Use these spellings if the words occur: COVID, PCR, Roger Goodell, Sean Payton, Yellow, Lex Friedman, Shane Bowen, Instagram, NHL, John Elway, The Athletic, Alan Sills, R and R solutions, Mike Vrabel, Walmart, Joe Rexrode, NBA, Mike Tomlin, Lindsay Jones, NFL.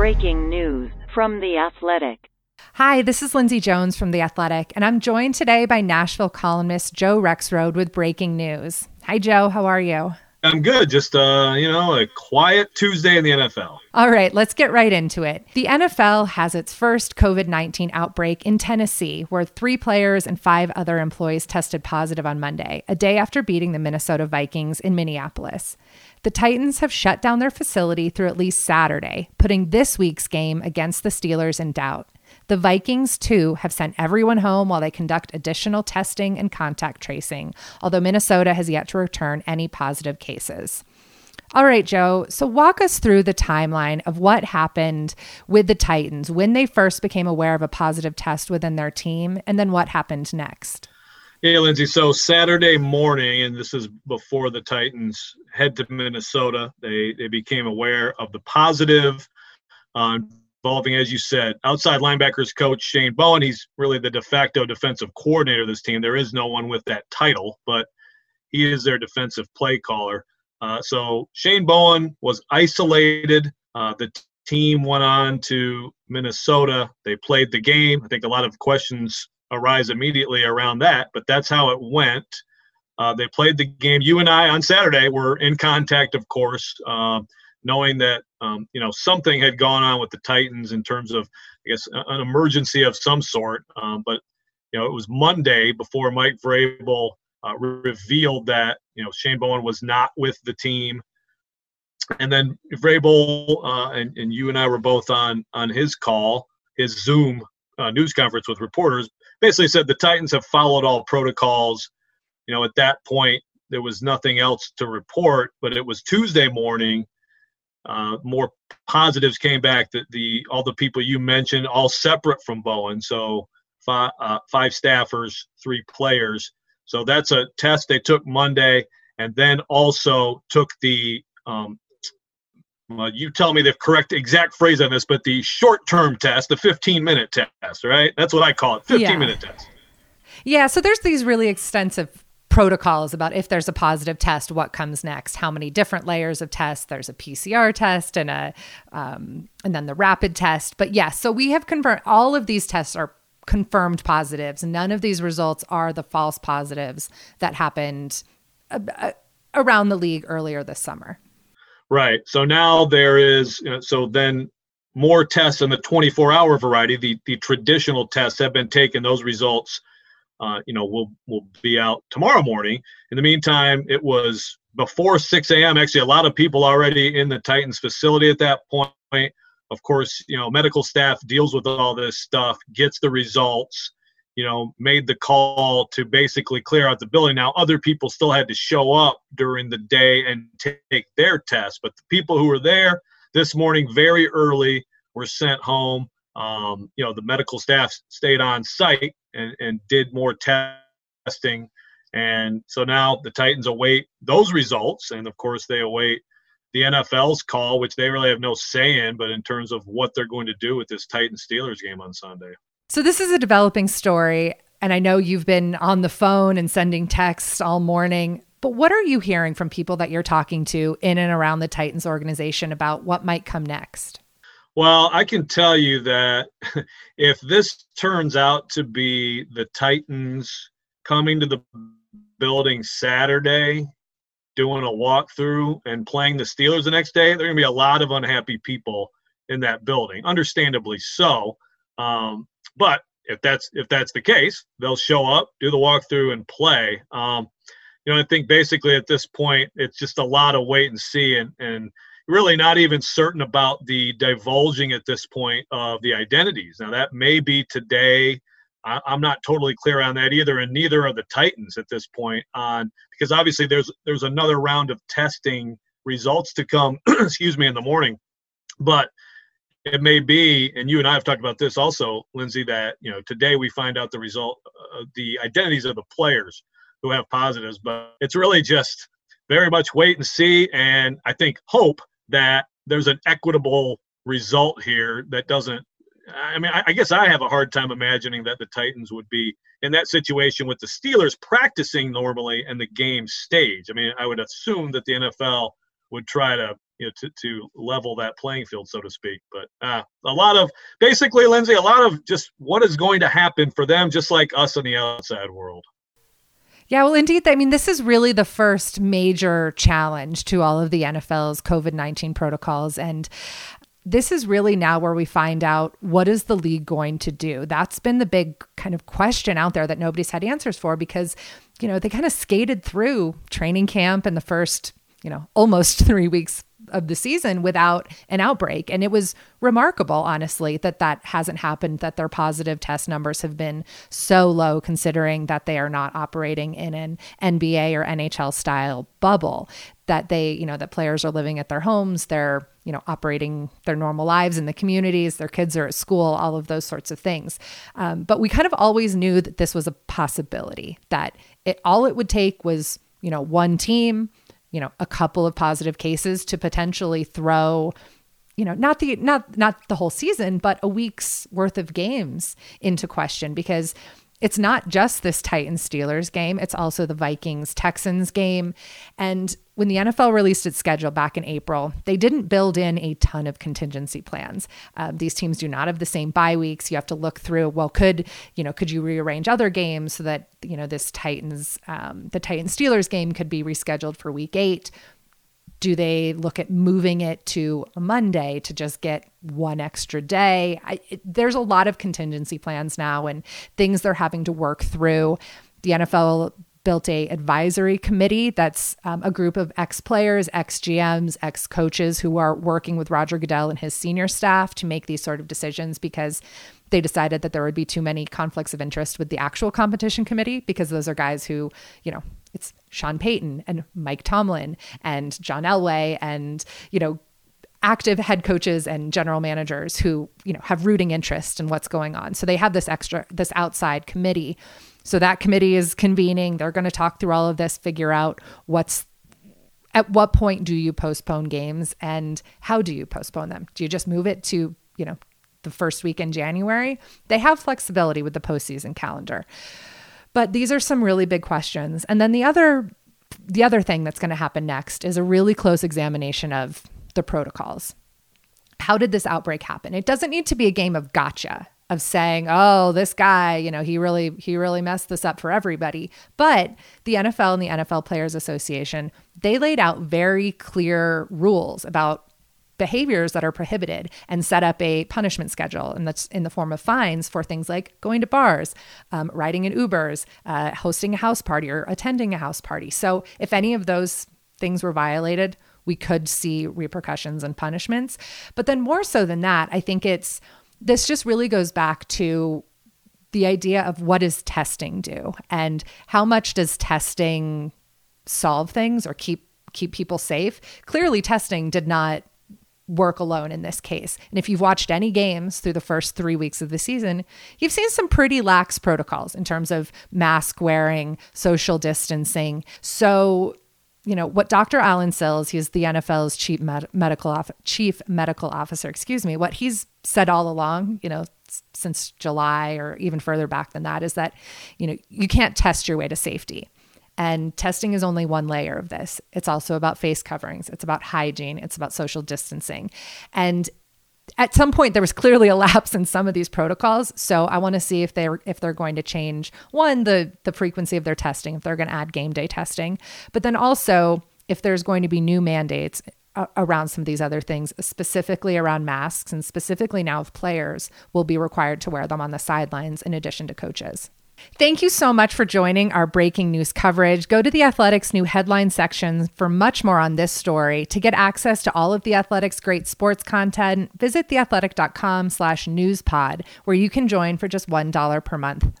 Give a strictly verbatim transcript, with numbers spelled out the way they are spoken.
Breaking news from The Athletic. Hi, this is Lindsay Jones from The Athletic, and I'm joined today by Nashville columnist Joe Rexrode with breaking news. Hi, Joe. How are you? I'm good. Just, uh, you know, a quiet Tuesday in the N F L. All right, let's get right into it. The N F L has its first covid nineteen outbreak in Tennessee, where three players and five other employees tested positive on Monday, a day after beating the Minnesota Vikings in Minneapolis. The Titans have shut down their facility through at least Saturday, putting this week's game against the Steelers in doubt. The Vikings, too, have sent everyone home while they conduct additional testing and contact tracing, although Minnesota has yet to return any positive cases. All right, Joe, so walk us through the timeline of what happened with the Titans when they first became aware of a positive test within their team, and then what happened next. Yeah, Lindsay, so Saturday morning, and this is before the Titans head to Minnesota, they, they became aware of the positive on um, involving, as you said, outside linebackers coach Shane Bowen. He's really the de facto defensive coordinator of this team. There is no one with that title, but he is their defensive play caller. Uh, so Shane Bowen was isolated. Uh, the t- team went on to Minnesota. They played the game. I think a lot of questions arise immediately around that, but that's how it went. Uh, they played the game. You and I on Saturday were in contact, of course, uh, knowing that Um, you know, something had gone on with the Titans in terms of, I guess, an emergency of some sort. Um, but, you know, it was Monday before Mike Vrabel uh, revealed that, you know, Shane Bowen was not with the team. And then Vrabel uh, and, and you and I were both on, on his call, his Zoom uh, news conference with reporters, basically said the Titans have followed all protocols. You know, at that point, there was nothing else to report, but it was Tuesday morning. Uh, more positives came back that the all the people you mentioned, all separate from Bowen. So five, uh, five staffers, three players. So that's a test they took Monday, and then also took the um, well, you tell me the correct exact phrase on this, but the short-term test, the fifteen-minute test, right? That's what I call it, fifteen-minute yeah. test. Yeah. So there's these really extensive protocols about if there's a positive test, what comes next, how many different layers of tests. There's a P C R test and a um, and then the rapid test. But yes, yeah, so we have confirmed all of these tests are confirmed positives. None of these results are the false positives that happened uh, around the league earlier this summer. Right. So now there is, you know, so then more tests in the twenty-four hour variety, the, the traditional tests have been taken. Those results Uh, you know, we'll we'll be out tomorrow morning. In the meantime, it was before six a.m. Actually, a lot of people already in the Titans facility at that point. Of course, you know, medical staff deals with all this stuff, gets the results, you know, made the call to basically clear out the building. Now, other people still had to show up during the day and take their test. But the people who were there this morning very early were sent home. Um, you know, the medical staff stayed on site and, and did more testing. And so now the Titans await those results. And, of course, they await the N F L's call, which they really have no say in, but in terms of what they're going to do with this Titans-Steelers game on Sunday. So this is a developing story, and I know you've been on the phone and sending texts all morning. But what are you hearing from people that you're talking to in and around the Titans organization about what might come next? Well, I can tell you that if this turns out to be the Titans coming to the building Saturday, doing a walkthrough and playing the Steelers the next day, there are going to be a lot of unhappy people in that building, understandably so. Um, but if that's if that's the case, they'll show up, do the walkthrough, and play. Um, you know, I think basically at this point, it's just a lot of wait and see, and and. Really not even certain about the divulging at this point of the identities. Now, that may be today. I, I'm not totally clear on that either, and neither are the Titans at this point on because obviously there's there's another round of testing results to come, excuse me, in the morning. But it may be, and you and I have talked about this also, Lindsay, that, you know, today we find out the result, uh, the identities of the players who have positives, but it's really just very much wait and see, and I think hope that there's an equitable result here that doesn't – I mean, I, I guess I have a hard time imagining that the Titans would be in that situation with the Steelers practicing normally and the game stage. I mean, I would assume that the N F L would try to, you know, to, to level that playing field, so to speak. But uh, a lot of basically, Lindsay, a lot of just what is going to happen for them, just like us in the outside world. Yeah, well, indeed. I mean, this is really the first major challenge to all of the N F L's COVID nineteen protocols. And this is really now where we find out, what is the league going to do? That's been the big kind of question out there that nobody's had answers for, because, you know, they kind of skated through training camp and the first, you know, almost three weeks of the season without an outbreak. And it was remarkable, honestly, that that hasn't happened, that their positive test numbers have been so low, considering that they are not operating in an N B A or N H L style bubble, that they, you know, that players are living at their homes, they're, you know, operating their normal lives in the communities, their kids are at school, all of those sorts of things. Um, but we kind of always knew that this was a possibility, that it all it would take was, you know, one team, you know, a couple of positive cases to potentially throw, you know, not the not not the whole season, but a week's worth of games into question, because it's not just this Titans-Steelers game, it's also the Vikings-Texans game. And when the N F L released its schedule back in April, they didn't build in a ton of contingency plans. Uh, these teams do not have the same bye weeks. You have to look through, well, could, you know, could you rearrange other games so that, you know, this Titans, um, the Titans-Steelers game could be rescheduled for week eight? Do they look at moving it to a Monday to just get one extra day? I, it, there's a lot of contingency plans now and things they're having to work through. The N F L built a advisory committee that's um, a group of ex-players, ex-G Ms, ex-coaches who are working with Roger Goodell and his senior staff to make these sort of decisions, because they decided that there would be too many conflicts of interest with the actual competition committee, because those are guys who, you know, it's Sean Payton and Mike Tomlin and John Elway and, you know, active head coaches and general managers who, you know, have rooting interest in what's going on. So they have this extra, this outside committee. So that committee is convening. They're going to talk through all of this, figure out what's, at what point do you postpone games and how do you postpone them? Do you just move it to, you know, the first week in January? They have flexibility with the postseason calendar. But these are some really big questions. And then the other the other thing that's going to happen next is a really close examination of the protocols. How did this outbreak happen? It doesn't need to be a game of gotcha, of saying, oh, this guy, you know, he really he really messed this up for everybody. But the N F L and the N F L Players Association, they laid out very clear rules about behaviors that are prohibited and set up a punishment schedule, and that's in the form of fines for things like going to bars, um, riding in Ubers, uh, hosting a house party or attending a house party. So if any of those things were violated, we could see repercussions and punishments. But then more so than that, I think it's, this just really goes back to the idea of, what does testing do? And how much does testing solve things or keep keep people safe? Clearly testing did not work alone in this case. And if you've watched any games through the first three weeks of the season, you've seen some pretty lax protocols in terms of mask wearing, social distancing. So, you know, what Doctor Alan Sills, he's the N F L's chief med- medical off- chief medical officer, excuse me, what he's said all along, you know, since July or even further back than that, is that, you know, you can't test your way to safety. And testing is only one layer of this. It's also about face coverings. It's about hygiene. It's about social distancing. And at some point, there was clearly a lapse in some of these protocols. So I want to see if they're if they're going to change, one, the, the frequency of their testing, if they're going to add game day testing, but then also if there's going to be new mandates around some of these other things, specifically around masks, and specifically now if players will be required to wear them on the sidelines in addition to coaches. Thank you so much for joining our breaking news coverage. Go to The Athletic's new headline section for much more on this story. To get access to all of The Athletic's great sports content, visit theathletic.com slash newspod, where you can join for just one dollar per month.